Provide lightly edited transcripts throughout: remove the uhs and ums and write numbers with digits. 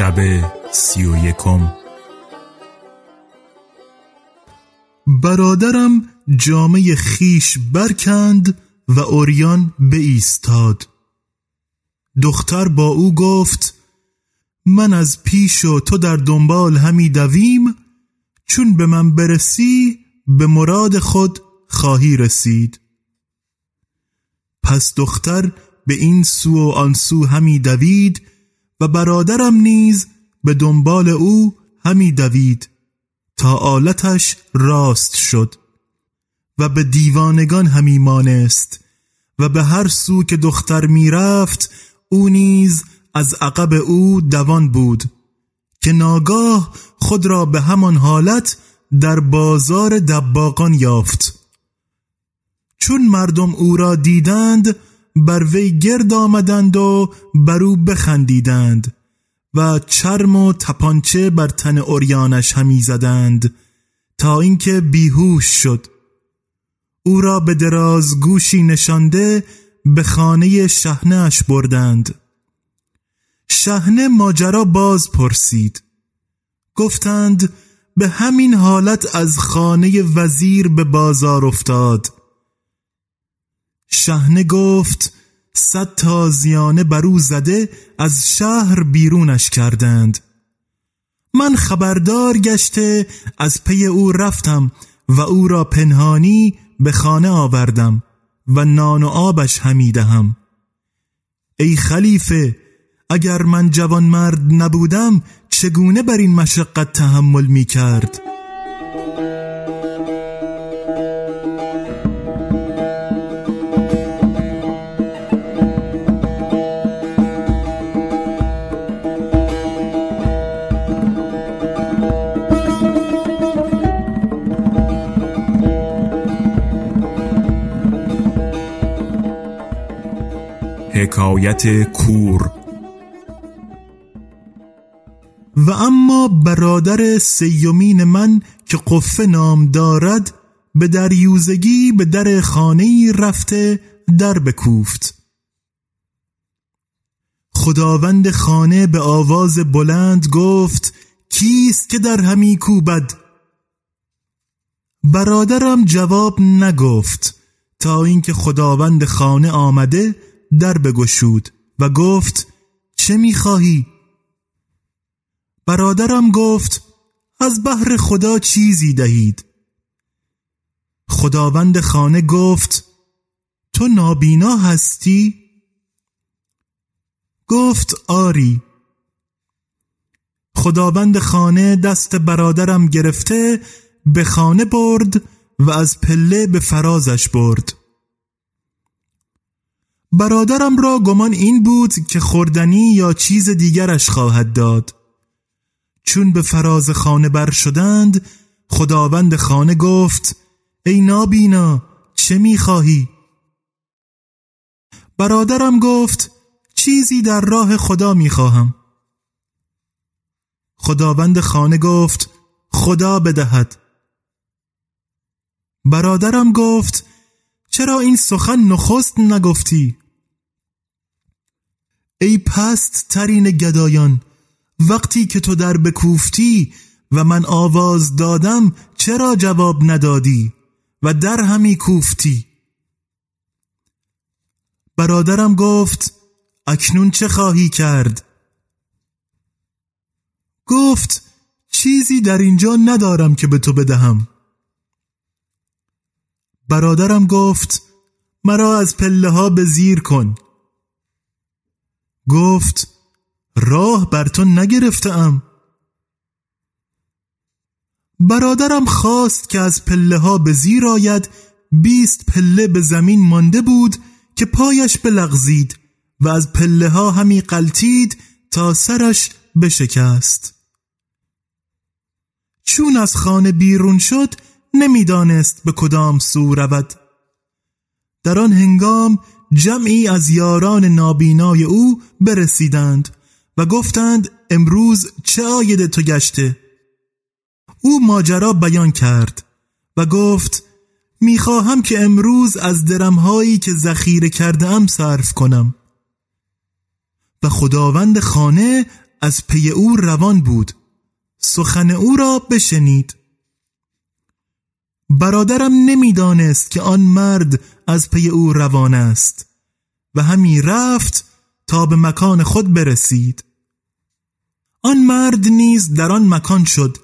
شب 31. برادرم جامه خیش برکند و عریان بایستاد. دختر با او گفت من از پیش و تو در دنبال همی دویم، چون به من برسی به مراد خود خواهی رسید. پس دختر به این سو و آن سو همی دوید و برادرم نیز به دنبال او همی دوید تا آلتش راست شد و به دیوانگان همی مانست و به هر سو که دختر می رفت او نیز از عقب او دوان بود که ناگاه خود را به همان حالت در بازار دباغان یافت. چون مردم او را دیدند بر وی گرد آمدند و بر او بخندیدند و چرم و تپانچه بر تن عریانش همی زدند تا اینکه بیهوش شد. او را به دراز گوشی نشانده به خانه شحنه‌اش بردند. شحنه ماجرا باز پرسید. گفتند به همین حالت از خانه وزیر به بازار افتاد. شحنه گفت 100 تازیانه بر او زده از شهر بیرونش کردند. من خبردار گشته از پی او رفتم و او را پنهانی به خانه آوردم و نان و آبش همی دهم. ای خلیفه، اگر من جوان مرد نبودم چگونه بر این مشقت تحمل می کرد؟ حکایت کور. و اما برادر سیومین من که قفه نام دارد به دریوزگی به در خانه‌ای رفته در بکوفت. خداوند خانه به آواز بلند گفت کیست که در همی کوبد؟ برادرم جواب نگفت تا اینکه خداوند خانه آمده در بگشود و گفت چه می‌خواهی؟ برادرم گفت از بحر خدا چیزی دهید. خداوند خانه گفت تو نابینا هستی؟ گفت آری. خداوند خانه دست برادرم گرفته به خانه برد و از پله به فرازش برد. برادرم را گمان این بود که خوردنی یا چیز دیگرش خواهد داد. چون به فراز خانه بر شدند، خداوند خانه گفت ای نابینا چه می‌خواهی؟ برادرم گفت چیزی در راه خدا می‌خواهم. خداوند خانه گفت خدا بدهد. برادرم گفت چرا این سخن نخست نگفتی؟ ای پست ترین گدایان، وقتی که تو در بکوفتی و من آواز دادم چرا جواب ندادی و در همی کوفتی؟ برادرم گفت اکنون چه خواهی کرد؟ گفت چیزی در اینجا ندارم که به تو بدهم. برادرم گفت مرا از پله ها به زیر کن. گفت راه بر تو نگرفتم. برادرم خواست که از پله ها به زیر آید، 20 پله به زمین مانده بود که پایش بلغزید و از پله ها همی غلتید تا سرش بشکست. چون از خانه بیرون شد نمیدانست به کدام سو رود. در آن هنگام جمعی از یاران نابینای او برسیدند و گفتند امروز چه آید تو گشته؟ او ماجرا بیان کرد و گفت میخواهم که امروز از درمهایی که ذخیره کردم صرف کنم. و خداوند خانه از پی او روان بود، سخن او را بشنید. برادرم نمیدانست که آن مرد از پی او روان است و همی رفت تا به مکان خود برسید. آن مرد نیز در آن مکان شد.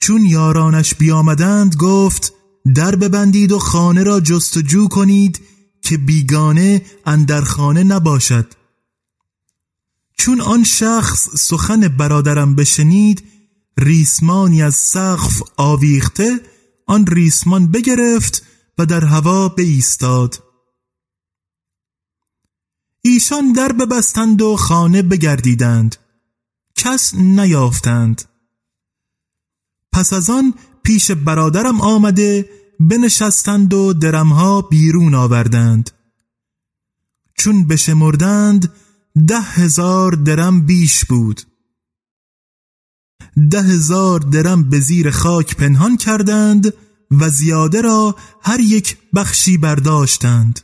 چون یارانش بیامدند گفت در ببندید و خانه را جستجو کنید که بیگانه اندر خانه نباشد. چون آن شخص سخن برادرم بشنید، ریسمانی از سقف آویخته آن ریسمان بگرفت و در هوا بایستاد. ایشان در ببستند و خانه بگردیدند، کس نیافتند. پس از آن پیش برادرم آمده بنشستند و درمها بیرون آوردند. چون بشمردند 10,000 درم بیش بود. 10,000 درم به زیر خاک پنهان کردند و زیاده را هر یک بخشی برداشتند.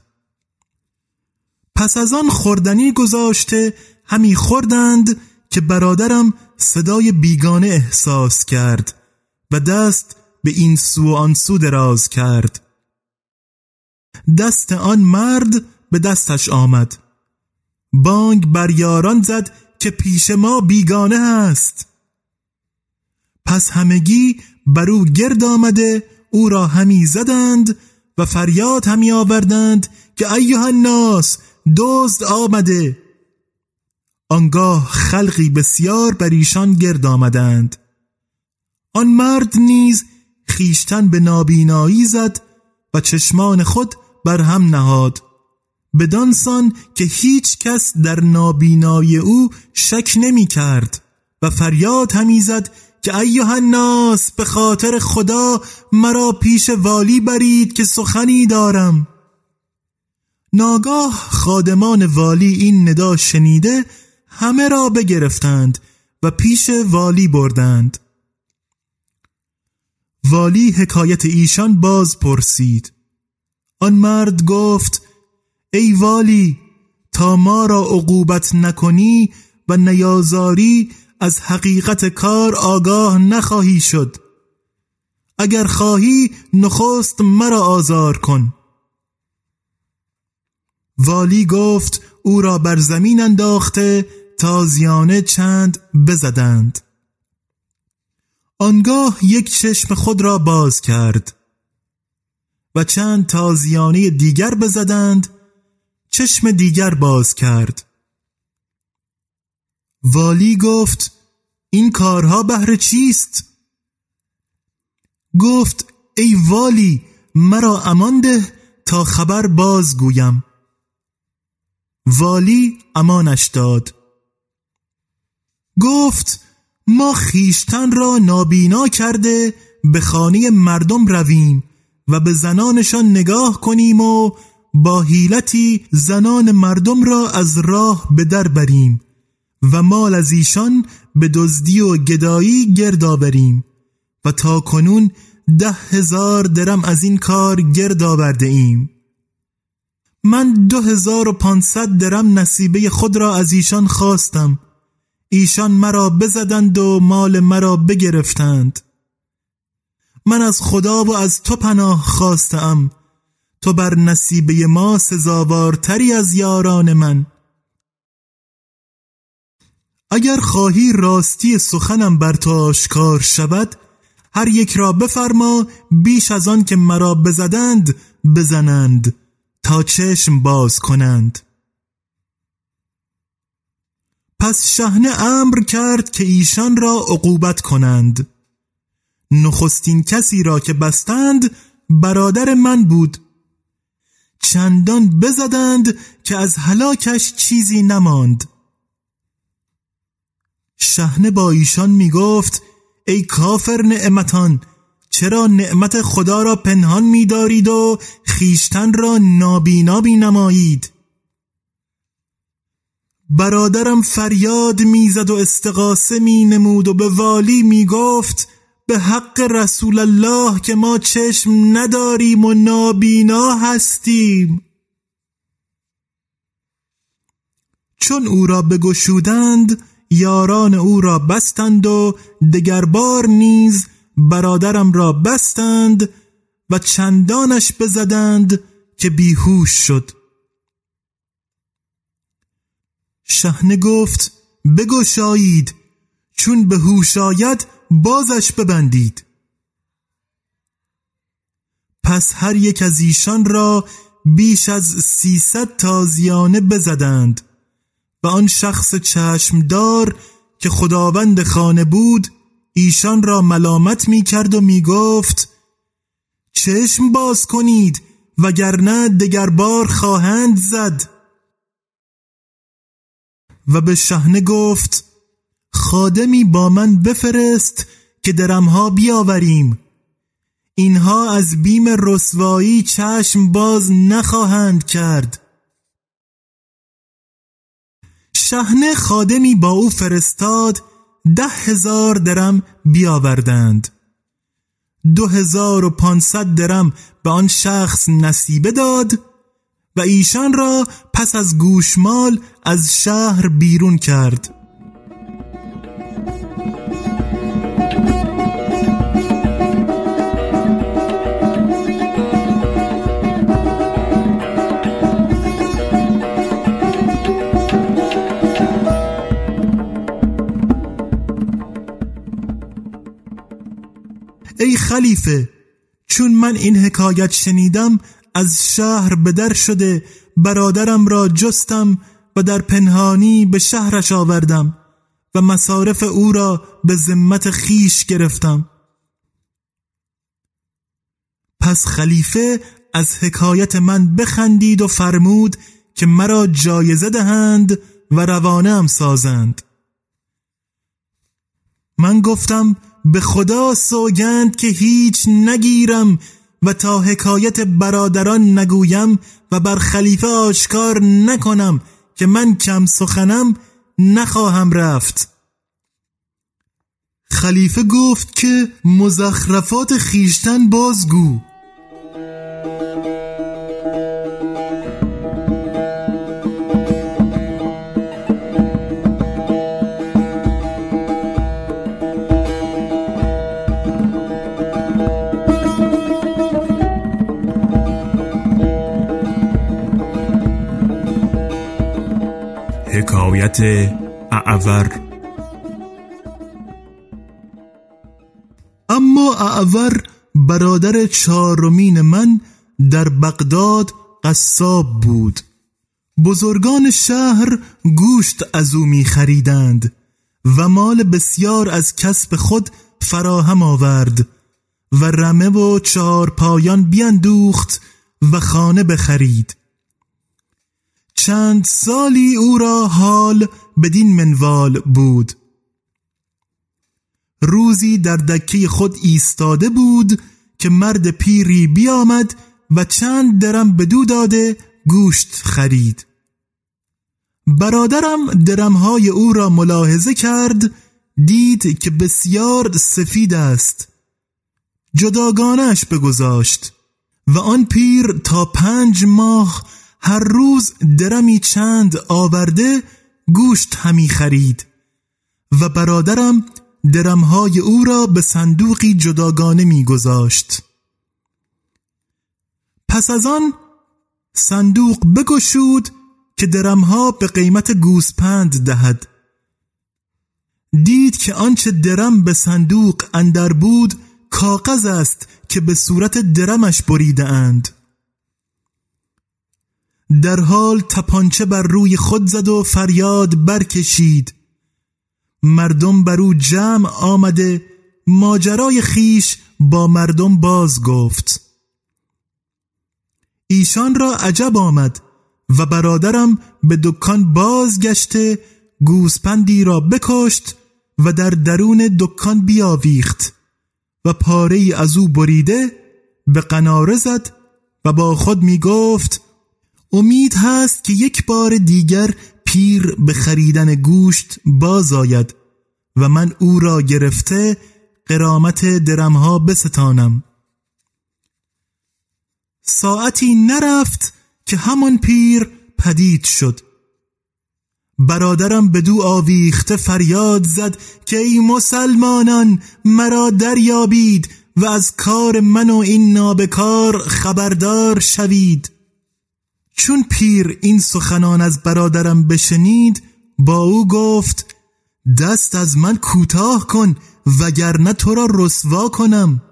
پس از آن خوردنی گذاشته همی خوردند که برادرم صدای بیگانه احساس کرد و دست به این سو و آن سو دراز کرد. دست آن مرد به دستش آمد. بانگ بر یاران زد که پیش ما بیگانه هست. پس همگی بر او گرد آمده او را همی زدند و فریاد همی آوردند که ایها الناس دزد آمده. آنگاه خلقی بسیار بر ایشان گرد آمدند. آن مرد نیز خیشتن به نابینایی زد و چشمان خود بر هم نهاد، بدان سان که هیچ کس در نابینایی او شک نمی کرد و فریاد همی زد که ایها الناس به خاطر خدا مرا پیش والی برید که سخنی دارم. ناگاه خادمان والی این ندا شنیده همه را بگرفتند و پیش والی بردند. والی حکایت ایشان باز پرسید. آن مرد گفت ای والی، تا ما را عقوبت نکنی و نیازاری از حقیقت کار آگاه نخواهی شد. اگر خواهی نخست مرا آزار کن. والی گفت او را بر زمین انداخته تازیانه چند بزدند. آنگاه یک چشم خود را باز کرد و چند تازیانه دیگر بزدند. چشم دیگر باز کرد. والی گفت این کارها بهر چیست؟ گفت ای والی مرا امان ده تا خبر بازگویم. والی امانش داد. گفت ما خیشتن را نابینا کرده به خانه مردم رویم و به زنانشان نگاه کنیم و با حیلتی زنان مردم را از راه به در بریم و مال از ایشان به دزدی و گدایی گرد آوریم و تا کنون 10,000 درم از این کار گرد آورده ایم. من 2,500 درم نصیبه خود را از ایشان خواستم، ایشان مرا بزدند و مال مرا بگرفتند. من از خدا و از تو پناه خواستم، تو بر نصیبه ما سزاوارتری از یاران من. اگر خواهی راستی سخنم بر تو آشکار شود، هر یک را بفرما بیش از آن که مرا بزدند بزنند تا چشم باز کنند. پس شحنه امر کرد که ایشان را عقوبت کنند. نخستین کسی را که بستند برادر من بود. چندان بزدند که از هلاکش چیزی نماند. شحنه با ایشان می گفت ای کافر نعمتان، چرا نعمت خدا را پنهان می دارید و خیشتن را نابینا بی نمایید؟ برادرم فریاد می زد و استغاثه می نمود و به والی می گفت به حق رسول الله که ما چشم نداریم و نابینا هستیم. چون او را بگشودند یاران او را بستند و دگر بار نیز برادرم را بستند و چندانش بزدند که بیهوش شد. شحنه گفت بگشایید، چون به هوش آید بازش ببندید. پس هر یک از ایشان را بیش از 300 تازیانه بزدند و آن شخص چشمدار که خداوند خانه بود ایشان را ملامت می کرد و می گفت چشم باز کنید وگرنه دگر بار خواهند زد. و به شحنه گفت خادمی با من بفرست که درمها بیاوریم، اینها از بیم رسوایی چشم باز نخواهند کرد. شحنه خادمی با او فرستاد، 10,000 درم بیاوردند. 2,500 درم به آن شخص نصیبه داد و ایشان را پس از گوشمال از شهر بیرون کرد. ای خلیفه، چون من این حکایت شنیدم از شهر بدر شده برادرم را جستم و در پنهانی به شهرش آوردم و مصارف او را به ذمت خیش گرفتم. پس خلیفه از حکایت من بخندید و فرمود که مرا جایزه دهند و روانه‌ام سازند. من گفتم به خدا سوگند که هیچ نگیرم و تا حکایت برادران نگویم و بر خلیفه آشکار نکنم که من کم سخنم نخواهم رفت. خلیفه گفت که مزخرفات خیشتن بازگو. حکایت اعور. اما اعور برادر 4م من در بغداد قصاب بود. بزرگان شهر گوشت از او می خریدند و مال بسیار از کسب خود فراهم آورد و رمه و چار پایان بیندوخت و خانه بخرید. چند سالی او را حال بدین منوال بود. روزی در دکه خود ایستاده بود که مرد پیری بیامد و چند درم بدو داده گوشت خرید. برادرم درمهای او را ملاحظه کرد، دید که بسیار سفید است، جداگانش بگذاشت و آن پیر تا 5 ماه هر روز درمی چند آورده گوشت همی خرید و برادرم درمهای او را به صندوقی جداگانه می گذاشت. پس از آن صندوق بگشود که درمها به قیمت گوسپند دهد. دید که آنچه درم به صندوق اندر بود کاغذ است که به صورت درمش بریده اند. در حال تپانچه بر روی خود زد و فریاد برکشید. مردم بر او جمع آمده، ماجرای خیش با مردم باز گفت. ایشان را عجب آمد و برادرم به دکان بازگشته گوسپندی را بکشت و در درون دکان بیاویخت و پاره‌ای از او بریده به قناره زد و با خود می گفت امید هست که یک بار دیگر پیر به خریدن گوشت باز آید و من او را گرفته قرامت درمها بستانم. ساعتی نرفت که همان پیر پدید شد. برادرم بدو آویخته فریاد زد که ای مسلمانان، مرا دریابید و از کار من و این نابکار خبردار شوید. چون پیر این سخنان از برادرم بشنید، با او گفت دست از من کوتاه کن وگرنه تو را رسوا کنم.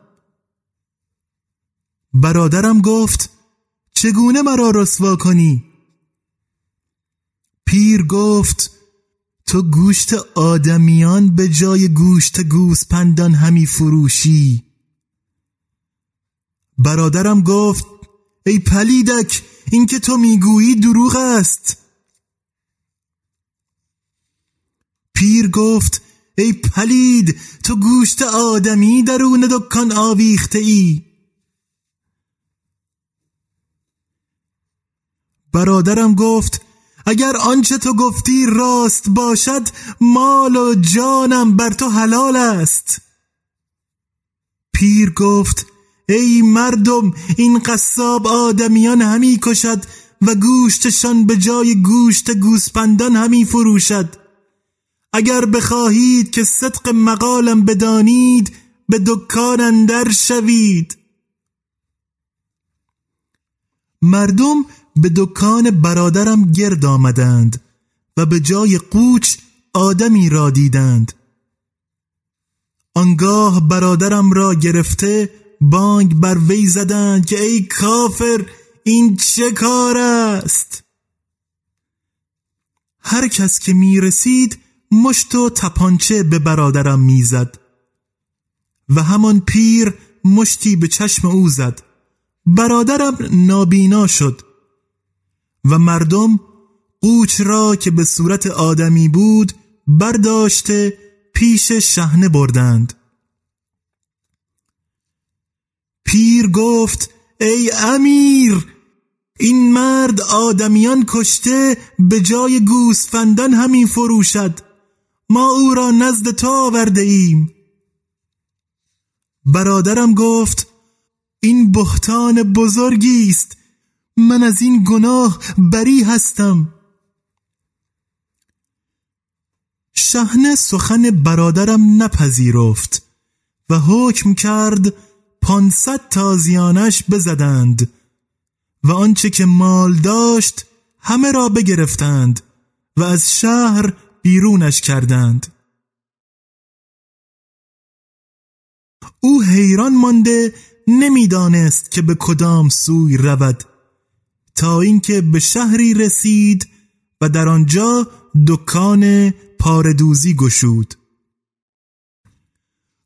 برادرم گفت چگونه مرا رسوا کنی؟ پیر گفت تو گوشت آدمیان به جای گوشت گوسپندان همی فروشی. برادرم گفت ای پلیدک، این که تو میگویی دروغ است. پیر گفت ای پلید، تو گوشت آدمی درون دکان آویخته ای. برادرم گفت اگر آنچه تو گفتی راست باشد، مال و جانم بر تو حلال است. پیر گفت ای مردم، این قصاب آدمیان همی کشد و گوشتشان به جای گوشت گوسپندان همی فروشد. اگر بخواهید که صدق مقالم بدانید، به دکان اندر شوید. مردم به دکان برادرم گرد آمدند و به جای قوچ آدمی را دیدند. آنگاه برادرم را گرفته بانگ بر وی زدند که ای کافر، این چه کار است؟ هر کس که می رسید مشت و تپانچه به برادرم می زد و همان پیر مشتی به چشم او زد. برادرم نابینا شد و مردم قوچ را که به صورت آدمی بود برداشته پیش شحنه بردند. پیر گفت ای امیر، این مرد آدمیان کشته به جای گوسفندان همی فروشد، ما او را نزد تو آورده ایم. برادرم گفت این بهتان بزرگی است، من از این گناه بری هستم. شحنه سخن برادرم نپذیرفت و حکم کرد 500 تازیانش بزدند و آنچه که مال داشت همه را بگرفتند و از شهر بیرونش کردند. او حیران مانده نمیدانست که به کدام سوی رود. تا اینکه به شهری رسید و در آنجا دکان پاردوزی گشود.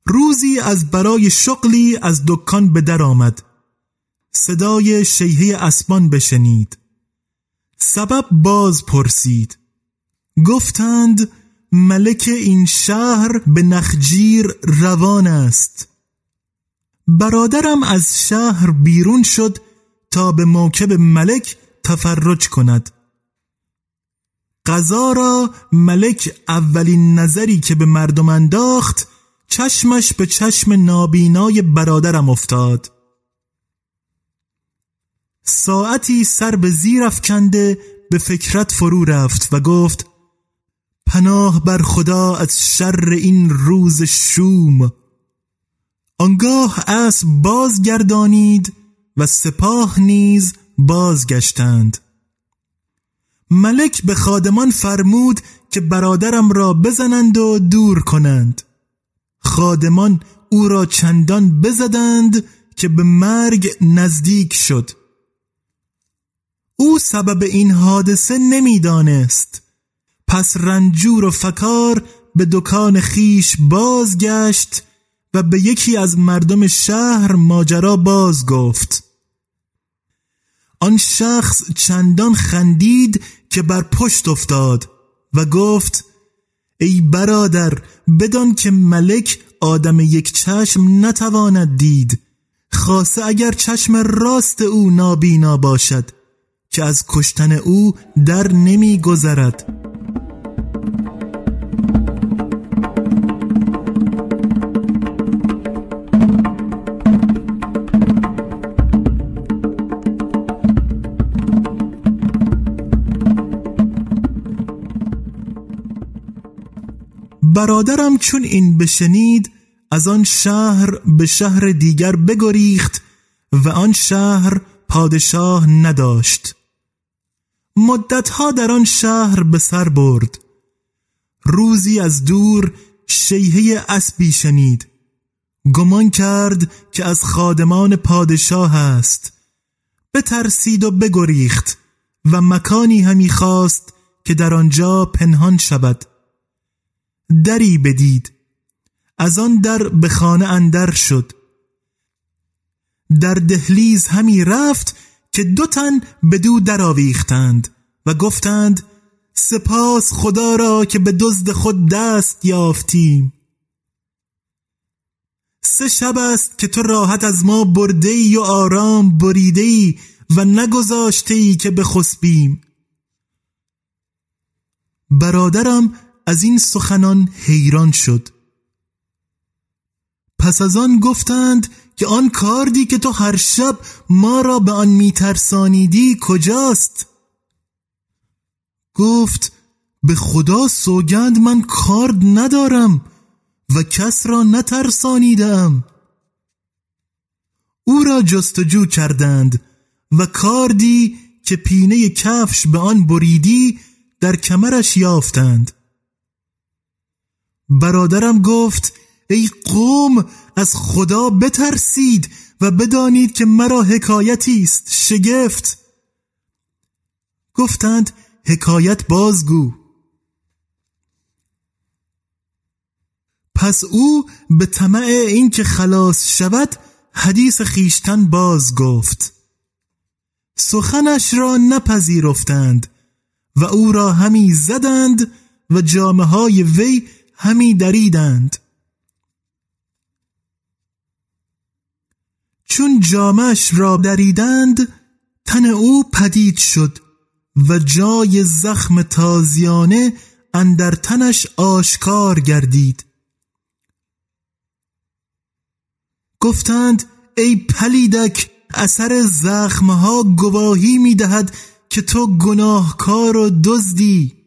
روزی از برای شغلی از دکان به در آمد. صدای شیهه اسبان بشنید. سبب باز پرسید. گفتند ملک این شهر به نخجیر روان است. برادرم از شهر بیرون شد تا به موکب ملک تفرج کند. قضا را ملک اولین نظری که به مردم انداخت، چشمش به چشم نابینای برادرم افتاد. ساعتی سر به زیر افکنده به فکرت فرو رفت و گفت: پناه بر خدا از شر این روز شوم. آنگاه اسب بازگردانید و سپاه نیز بازگشتند. ملک به خادمان فرمود که برادرم را بزنند و دور کنند. خادمان او را چندان بزدند که به مرگ نزدیک شد. او سبب این حادثه نمیدانست، پس رنجور و فکار به دکان خیش بازگشت و به یکی از مردم شهر ماجرا باز گفت. آن شخص چندان خندید که بر پشت افتاد و گفت: ای برادر، بدان که ملک آدم یک چشم نتواند دید، خاصه اگر چشم راست او نابینا باشد که از کشتن او در نمی گذرد. برادرم چون این بشنید، از آن شهر به شهر دیگر بگریخت و آن شهر پادشاه نداشت. مدتها در آن شهر به سر برد. روزی از دور شیهه اسبی شنید. گمان کرد که از خادمان پادشاه است. بترسید و بگریخت و مکانی همی خواست که در آنجا پنهان شود. دری بدید. از آن در به خانه اندر شد. در دهلیز همی رفت که دو تن بدو در آویختند و گفتند: سپاس خدا را که به دزد خود دست یافتیم. 3 شب است که تو راحت از ما بردی و آرام بریدی و نگذاشتی که بخسبیم. برادرم از این سخنان حیران شد. پس از آن گفتند که آن کاردی که تو هر شب ما را به آن میترسانیدی کجاست؟ گفت: به خدا سوگند من کارد ندارم و کس را نترسانیدم. او را جستجو کردند و کاردی که پینه کفش به آن بریدی در کمرش یافتند. برادرم گفت: ای قوم، از خدا بترسید و بدانید که مرا حکایتی است شگفت. گفتند: حکایت بازگو. پس او به طمع این که خلاص شود حدیث خیشتن باز گفت. سخنش را نپذیرفتند و او را همی زدند و جامه های وی همی دریدند. چون جامش را دریدند، تن او پدید شد و جای زخم تازیانه اندر تنش آشکار گردید. گفتند: ای پلیدک، اثر زخمها گواهی می‌دهد که تو گناهکار و دزدی.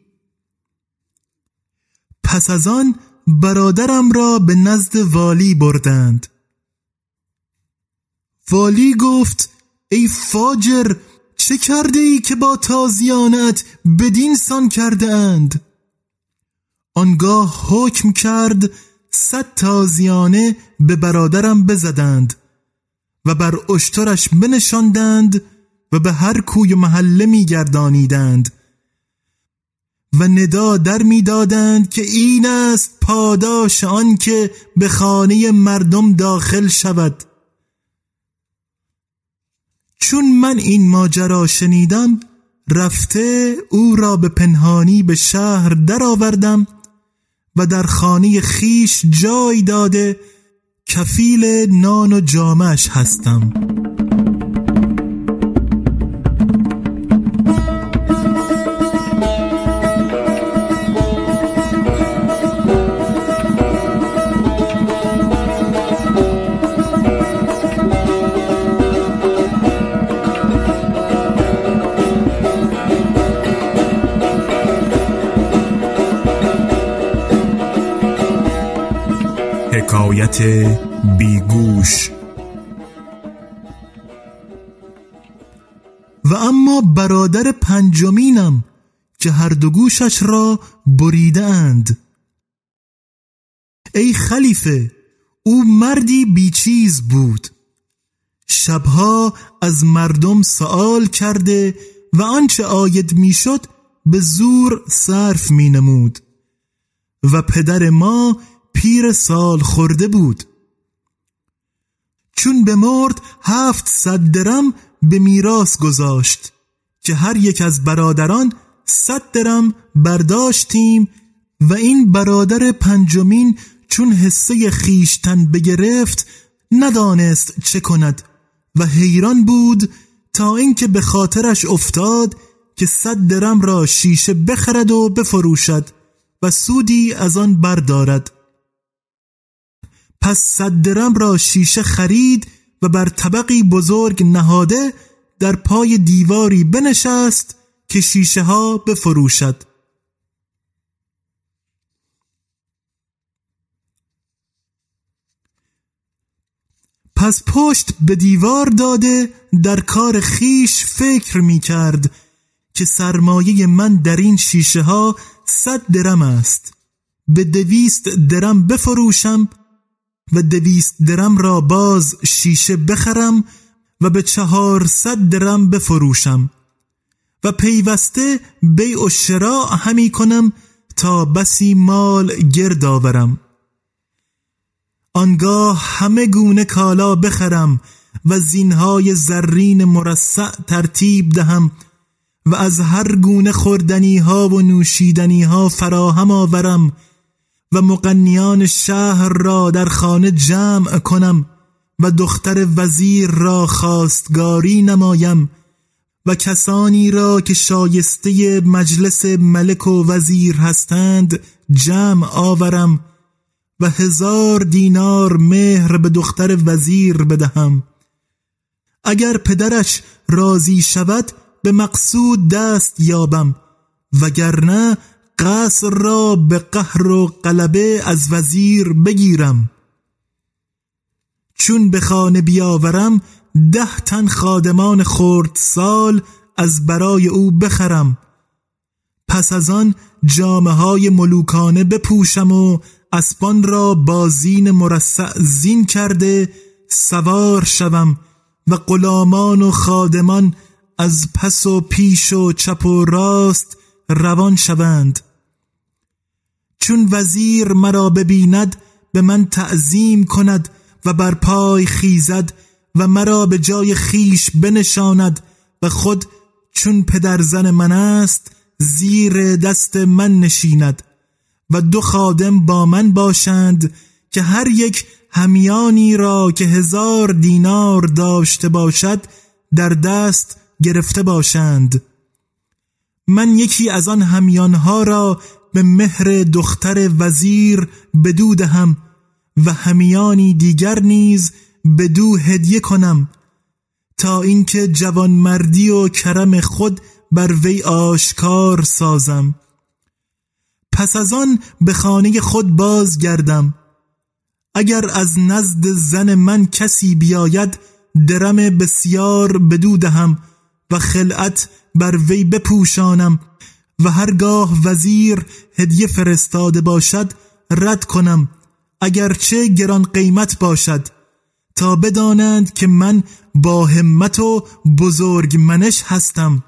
پس از آن برادرم را به نزد والی بردند. والی گفت: ای فاجر، چه کرده ای که با تازیانت بدین سان کرده اند؟ آنگاه حکم کرد 100 تازیانه به برادرم بزدند و بر اشترش بنشاندند و به هر کوی و محله می گردانیدند و ندا در می دادند که این است پاداش آن که به خانه مردم داخل شود. چون من این ماجرا شنیدم رفته او را به پنهانی به شهر درآوردم و در خانه خیش جای داده کفیل نان و جامش هستم. حکایت بی گوش. و اما برادر پنجمینم که هر دو گوشش را بریدند. ای خلیفه، او مردی بیچیز بود، شبها از مردم سؤال کرده و آنچه عاید میشد به زور صرف می نمود و پدر ما پیر سال خورده بود. چون بمرد 700 درم به میراث گذاشت که هر یک از برادران 100 درم برداشتیم و این برادر پنجمین چون حصه خیشتن بگرفت ندانست چه کند و حیران بود تا اینکه به خاطرش افتاد که 100 درم را شیشه بخرد و بفروشد و سودی از آن بردارد. پس 100 درم را شیشه خرید و بر طبقی بزرگ نهاده در پای دیواری بنشست که شیشه ها بفروشد. پس پشت به دیوار داده در کار خیش فکر می کرد که سرمایه من در این شیشه ها 100 درم است، به 200 درم بفروشم و 200 درم را باز شیشه بخرم و به 400 درم بفروشم و پیوسته بیع و شراء همی کنم تا بسی مال گرد آورم. آنگاه همه گونه کالا بخرم و زینهای زرین مرصع ترتیب دهم و از هر گونه خوردنی ها و نوشیدنی ها فراهم آورم و مغنیان شهر را در خانه جمع کنم و دختر وزیر را خواستگاری نمایم و کسانی را که شایسته مجلس ملک و وزیر هستند جمع آورم و 1000 دینار مهر به دختر وزیر بدهم. اگر پدرش راضی شود به مقصود دست یابم، وگرنه قصر را به قهر و غلبه از وزیر بگیرم. چون به خانه بیاورم 10 تن خادمان خردسال از برای او بخرم. پس از آن جامه های ملوکانه بپوشم و اسبان را با زین مرصع زین کرده سوار شوم و غلامان و خادمان از پس و پیش و چپ و راست روان شوند. چون وزیر مرا ببیند به من تعظیم کند و بر پای خیزد و مرا به جای خیش بنشاند و خود چون پدرزن من است زیر دست من نشیند و 2 خادم با من باشند که هر یک همیانی را که 1000 دینار داشته باشد در دست گرفته باشند. من یکی از آن همیانها را به مهر دختر وزیر بدو دهم و همیانی دیگر نیز بدو هدیه کنم تا اینکه جوانمردی و کرم خود بر وی آشکار سازم. پس از آن به خانه خود بازگردم. اگر از نزد زن من کسی بیاید درم بسیار بدو دهم و خلعت بر وی بپوشانم و هرگاه وزیر هدیه فرستاده باشد رد کنم، اگرچه گران قیمت باشد، تا بدانند که من با همت و بزرگ منش هستم.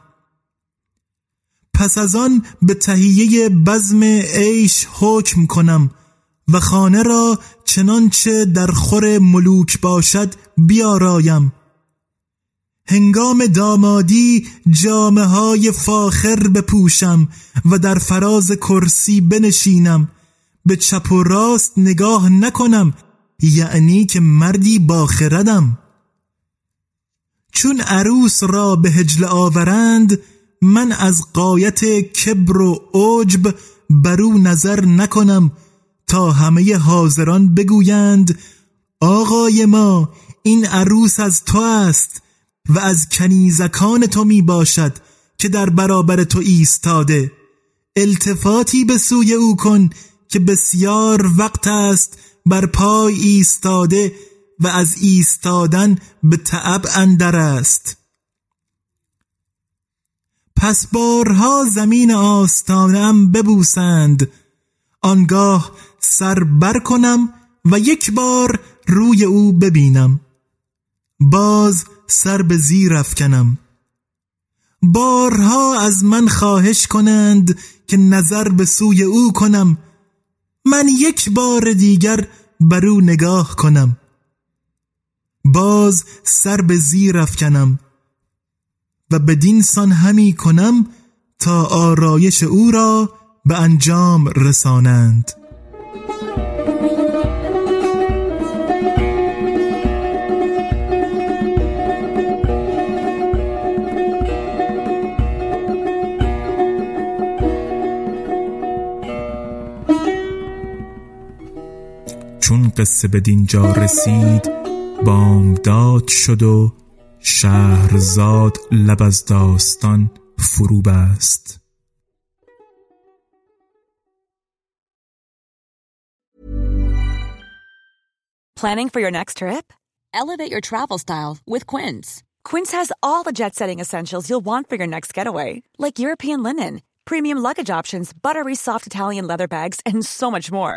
پس از آن به تهیه بزم عیش حکم کنم و خانه را چنانچه در خور ملوک باشد بیارایم. هنگام دامادی جامه های فاخر بپوشم و در فراز کرسی بنشینم، به چپ و راست نگاه نکنم، یعنی که مردی باخردم. چون عروس را به حجله آورند من از غایت کبر و عجب برو نظر نکنم تا همه حاضران بگویند آقای ما این عروس از تو است و از کنیزکان تو می باشد که در برابر تو ایستاده، التفاتی به سوی او کن که بسیار وقت است بر پای ایستاده و از ایستادن به تعب اندر است. پس بارها زمین آستانم ببوسند، آنگاه سر بر کنم و یک بار روی او ببینم، باز سر به زیر افکنم. بارها از من خواهش کنند که نظر به سوی او کنم، من یک بار دیگر بر او نگاه کنم، باز سر به زیر افکنم و بدین سان همی کنم تا آرایش او را به انجام رسانند. چون قصه بدینجا رسید بامداد شد و شهرزاد لب از داستان فرو بست. Planning for your next trip? Elevate your travel style with Quince. Quince has all the jet-setting essentials you'll want for your next getaway, like European linen, premium luggage options, buttery soft Italian leather bags, and so much more.